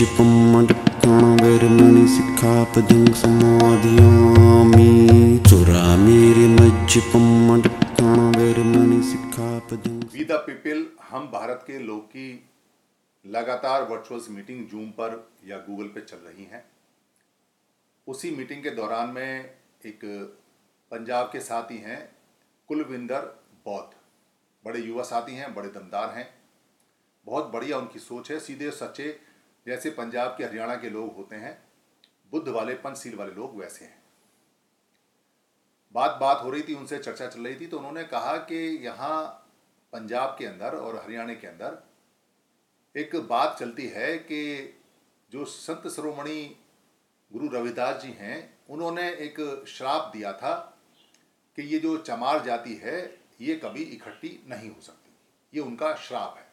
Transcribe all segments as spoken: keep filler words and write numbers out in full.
क्षिपम मटकण वैरमणि शिखा पदंग समाधियामी चुरा मेरे मज्जिपम मटकण वैरमणि शिखा पदंग। वी द पीपल, हम भारत के लोग की लगातार वर्चुअल्स मीटिंग जूम पर या गूगल पे चल रही हैं। उसी मीटिंग के दौरान में एक पंजाब के साथी हैं कुलविंदर बौद्ध, बड़े युवा साथी हैं, बड़े दमदार हैं, बहुत बढ़िया उनकी सोच है, सीधे सच्चे, जैसे पंजाब के हरियाणा के लोग होते हैं, बुद्ध वाले पंचशील वाले लोग वैसे हैं। बात बात हो रही थी, उनसे चर्चा चल रही थी, तो उन्होंने कहा कि यहाँ पंजाब के अंदर और हरियाणा के अंदर एक बात चलती है कि जो संत शिरोमणि गुरु रविदास जी हैं, उन्होंने एक श्राप दिया था कि ये जो चमार जाति है ये कभी इकट्ठी नहीं हो सकती, ये उनका श्राप है।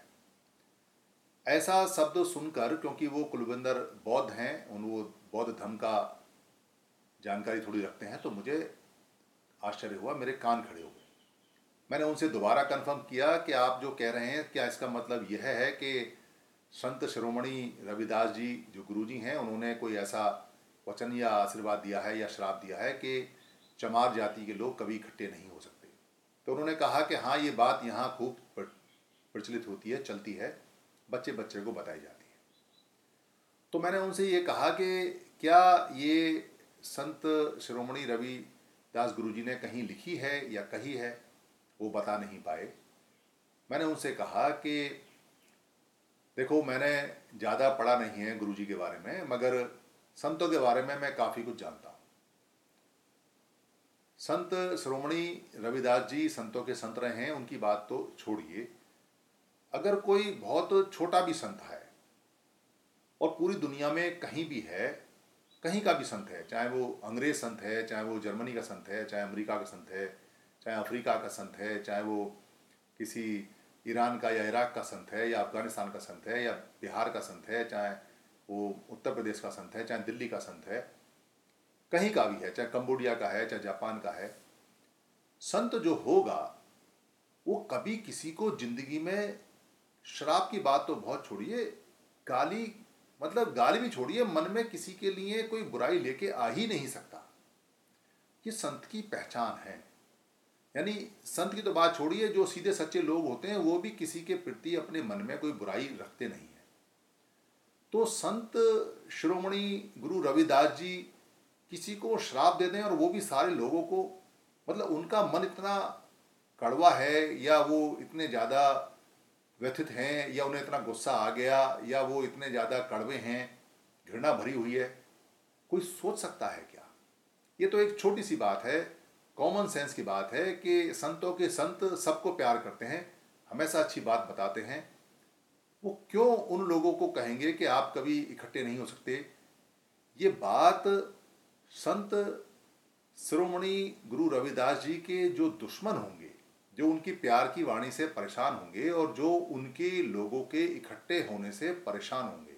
ऐसा शब्द सुनकर, क्योंकि वो कुलविंदर बौद्ध हैं, उन वो बौद्ध धर्म का जानकारी थोड़ी रखते हैं, तो मुझे आश्चर्य हुआ, मेरे कान खड़े हो गए। मैंने उनसे दोबारा कंफर्म किया कि आप जो कह रहे हैं, क्या इसका मतलब यह है कि संत शिरोमणि रविदास जी जो गुरुजी हैं, उन्होंने कोई ऐसा वचन या आशीर्वाद दिया है या श्राप दिया है कि चमार जाति के लोग कभी इकट्ठे नहीं हो सकते? तो उन्होंने कहा कि हाँ, ये बात यहाँ खूब प्रचलित होती है, चलती है, बच्चे बच्चे को बताई जाती है। तो मैंने उनसे ये कहा कि क्या ये संत शिरोमणि रविदास गुरुजी ने कहीं लिखी है या कही है? वो बता नहीं पाए। मैंने उनसे कहा कि देखो, मैंने ज़्यादा पढ़ा नहीं है गुरुजी के बारे में, मगर संतों के बारे में मैं काफ़ी कुछ जानता हूँ। संत शिरोमणि रविदास जी संतों के संत रहे हैं, उनकी बात तो छोड़िए, अगर कोई बहुत छोटा भी संत है, और पूरी दुनिया में कहीं भी है, कहीं का भी संत है, चाहे वो अंग्रेज संत है, चाहे वो जर्मनी का संत है, चाहे अमेरिका का संत है, चाहे अफ्रीका का संत है, चाहे वो किसी ईरान का या इराक का संत है, या अफगानिस्तान का संत है, या बिहार का संत है, चाहे वो उत्तर प्रदेश का संत है, चाहे दिल्ली का संत है, कहीं का भी है, चाहे कंबोडिया का है, चाहे जापान का है, संत जो होगा वो कभी किसी को जिंदगी में शराब की बात तो बहुत छोड़िए, गाली, मतलब गाली भी छोड़िए, मन में किसी के लिए कोई बुराई लेके आ ही नहीं सकता। ये संत की पहचान है। यानी संत की तो बात छोड़िए, जो सीधे सच्चे लोग होते हैं वो भी किसी के प्रति अपने मन में कोई बुराई रखते नहीं है। तो संत शिरोमणि गुरु रविदास जी किसी को श्राप दे दें, और वो भी सारे लोगों को, मतलब उनका मन इतना कड़वा है, या वो इतने ज़्यादा व्यथित हैं, या उन्हें इतना गुस्सा आ गया, या वो इतने ज़्यादा कड़वे हैं, घृणा भरी हुई है, कोई सोच सकता है क्या? ये तो एक छोटी सी बात है, कॉमन सेंस की बात है कि संतों के संत सबको प्यार करते हैं, हमेशा अच्छी बात बताते हैं, वो क्यों उन लोगों को कहेंगे कि आप कभी इकट्ठे नहीं हो सकते? ये बात संत शिरोमणि गुरु रविदास जी के जो दुश्मन होंगे, जो उनकी प्यार की वाणी से परेशान होंगे, और जो उनके लोगों के इकट्ठे होने से परेशान होंगे,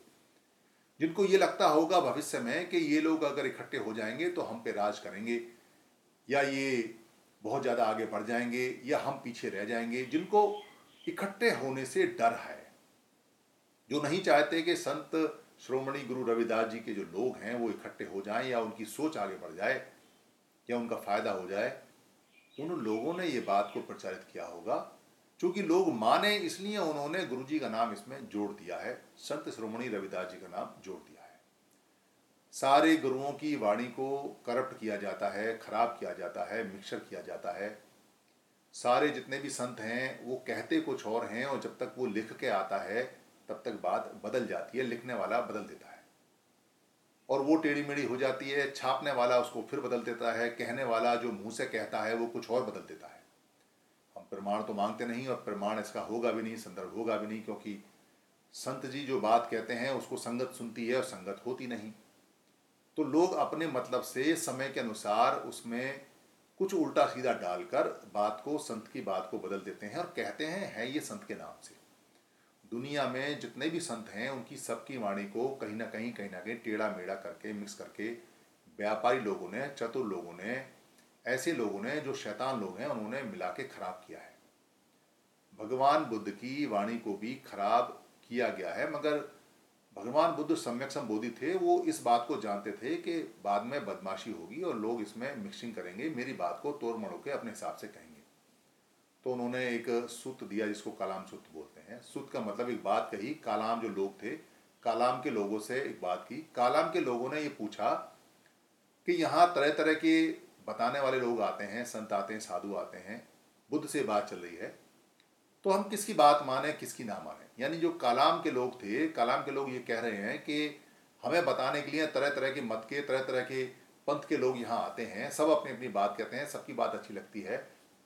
जिनको ये लगता होगा भविष्य में कि ये लोग अगर इकट्ठे हो जाएंगे तो हम पे राज करेंगे, या ये बहुत ज़्यादा आगे बढ़ जाएंगे, या हम पीछे रह जाएंगे, जिनको इकट्ठे होने से डर है, जो नहीं चाहते कि संत शिरोमणि गुरु रविदास जी के जो लोग हैं वो इकट्ठे हो जाएं, या उनकी सोच आगे बढ़ जाए, या उनका फ़ायदा हो जाए। उन लोगों ने ये बात को प्रचारित किया होगा, क्योंकि लोग माने, इसलिए उन्होंने गुरुजी का नाम इसमें जोड़ दिया है, संत शिरोमणि रविदास जी का नाम जोड़ दिया है। सारे गुरुओं की वाणी को करप्ट किया जाता है, खराब किया जाता है, मिक्सचर किया जाता है। सारे जितने भी संत हैं वो कहते कुछ और हैं, और जब तक वो लिख के आता है तब तक बात बदल जाती है, लिखने वाला बदल देता है, और वो टेढ़ी मेढ़ी हो जाती है, छापने वाला उसको फिर बदल देता है, कहने वाला जो मुंह से कहता है वो कुछ और बदल देता है। हम प्रमाण तो मांगते नहीं, और प्रमाण इसका होगा भी नहीं, संदर्भ होगा भी नहीं, क्योंकि संत जी जो बात कहते हैं उसको संगत सुनती है और संगत होती नहीं। तो लोग अपने मतलब से समय के अनुसार उसमें कुछ उल्टा सीधा डालकर बात को, संत की बात को बदल देते हैं, और कहते हैं है ये संत के नाम से। दुनिया में जितने भी संत हैं उनकी सबकी वाणी को कहीं ना कहीं कहीं ना कहीं टेढ़ा मेढ़ा करके, मिक्स करके, व्यापारी लोगों ने, चतुर लोगों ने, ऐसे लोगों ने जो शैतान लोग हैं, उन्होंने मिला के खराब किया है। भगवान बुद्ध की वाणी को भी खराब किया गया है, मगर भगवान बुद्ध सम्यक संबोधि थे, वो इस बात को जानते थे कि बाद में बदमाशी होगी और लोग इसमें मिक्सिंग करेंगे, मेरी बात को तोड़ मड़ो के अपने हिसाब से कहेंगे। तो उन्होंने एक सूत्र दिया जिसको कालाम सूत्र बोलते हैं। सूत्र का मतलब एक बात कही। कालाम जो लोग थे, कालाम के लोगों से एक बात की। कालाम के लोगों ने ये पूछा कि यहाँ तरह तरह के बताने वाले लोग आते हैं, संत आते हैं, साधु आते हैं, बुद्ध से बात चल रही है, तो हम किसकी बात माने किसकी ना माने। यानी जो कालाम के लोग थे, कालाम के लोग ये कह रहे हैं कि हमें बताने के लिए तरह तरह के मत के, तरह तरह के पंथ के लोग यहाँ आते हैं, सब अपनी अपनी बात कहते हैं, सबकी बात अच्छी लगती है,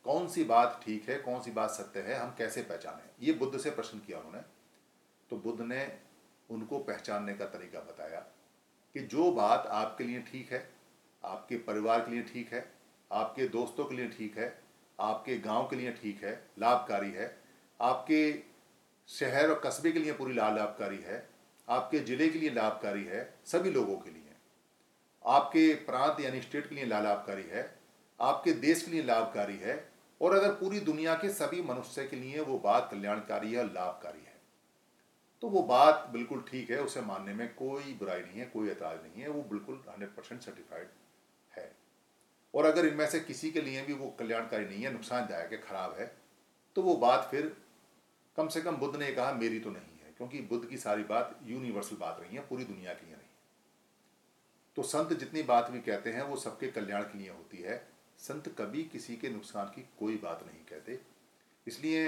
कौन सी बात ठीक है, कौन सी बात सत्य है, हम कैसे पहचानें? ये बुद्ध से प्रश्न किया उन्होंने। तो बुद्ध ने उनको पहचानने का तरीका बताया कि जो बात आपके लिए ठीक है, आपके परिवार के लिए ठीक है, आपके दोस्तों के लिए ठीक है, आपके गांव के लिए ठीक है, लाभकारी है, आपके शहर और कस्बे के लिए पूरी लाभकारी है, आपके ज़िले के लिए लाभकारी है, सभी लोगों के लिए, आपके प्रांत यानी स्टेट के लिए लाभकारी है, आपके देश के लिए लाभकारी है, और अगर पूरी दुनिया के सभी मनुष्य के लिए वो बात कल्याणकारी है और लाभकारी है, तो वो बात बिल्कुल ठीक है, उसे मानने में कोई बुराई नहीं है, कोई एतराज़ नहीं है, वो बिल्कुल हंड्रेड परसेंट सर्टिफाइड है। और अगर इनमें से किसी के लिए भी वो कल्याणकारी नहीं है, नुकसानदायक है, खराब है, तो वो बात फिर कम से कम बुद्ध ने कहा मेरी तो नहीं है, क्योंकि बुद्ध की सारी बात यूनिवर्सल बात रही है, पूरी दुनिया के लिए नहीं। तो संत जितनी बात भी कहते हैं वो सबके कल्याण के लिए होती है, संत कभी किसी के नुकसान की कोई बात नहीं कहते। इसलिए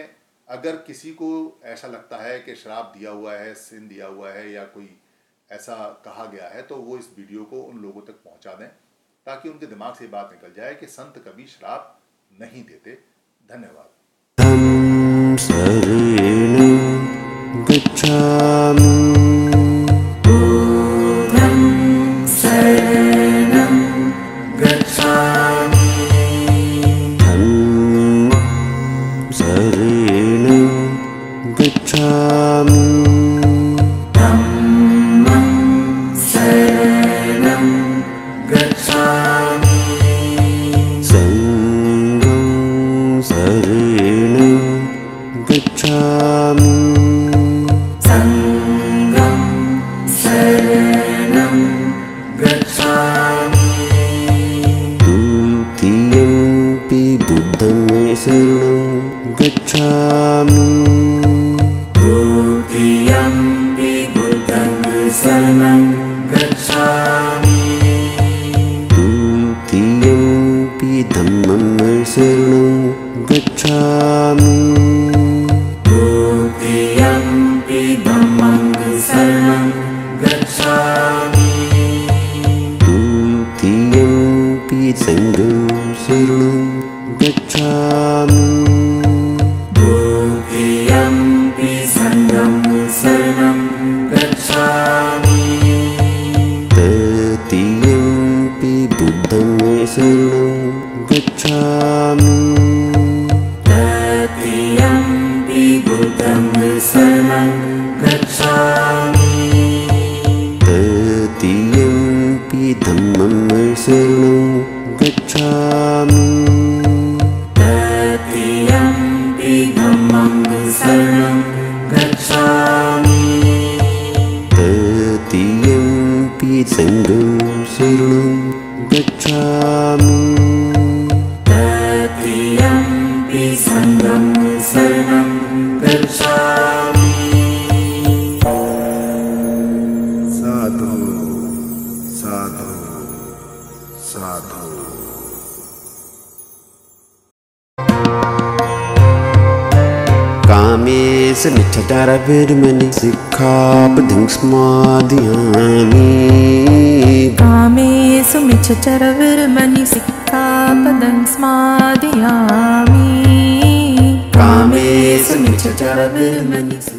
अगर किसी को ऐसा लगता है कि शराब दिया हुआ है, सिन दिया हुआ है, या कोई ऐसा कहा गया है, तो वो इस वीडियो को उन लोगों तक पहुंचा दें ताकि उनके दिमाग से बात निकल जाए कि संत कभी शराब नहीं देते। धन्यवाद। विरमणि सिक्खापदिं समाधियामि कामेषु मिच्छाचार विरमणि सिक्खापदिं समाधियामि कामेषु मिच्छाचार विरमणि।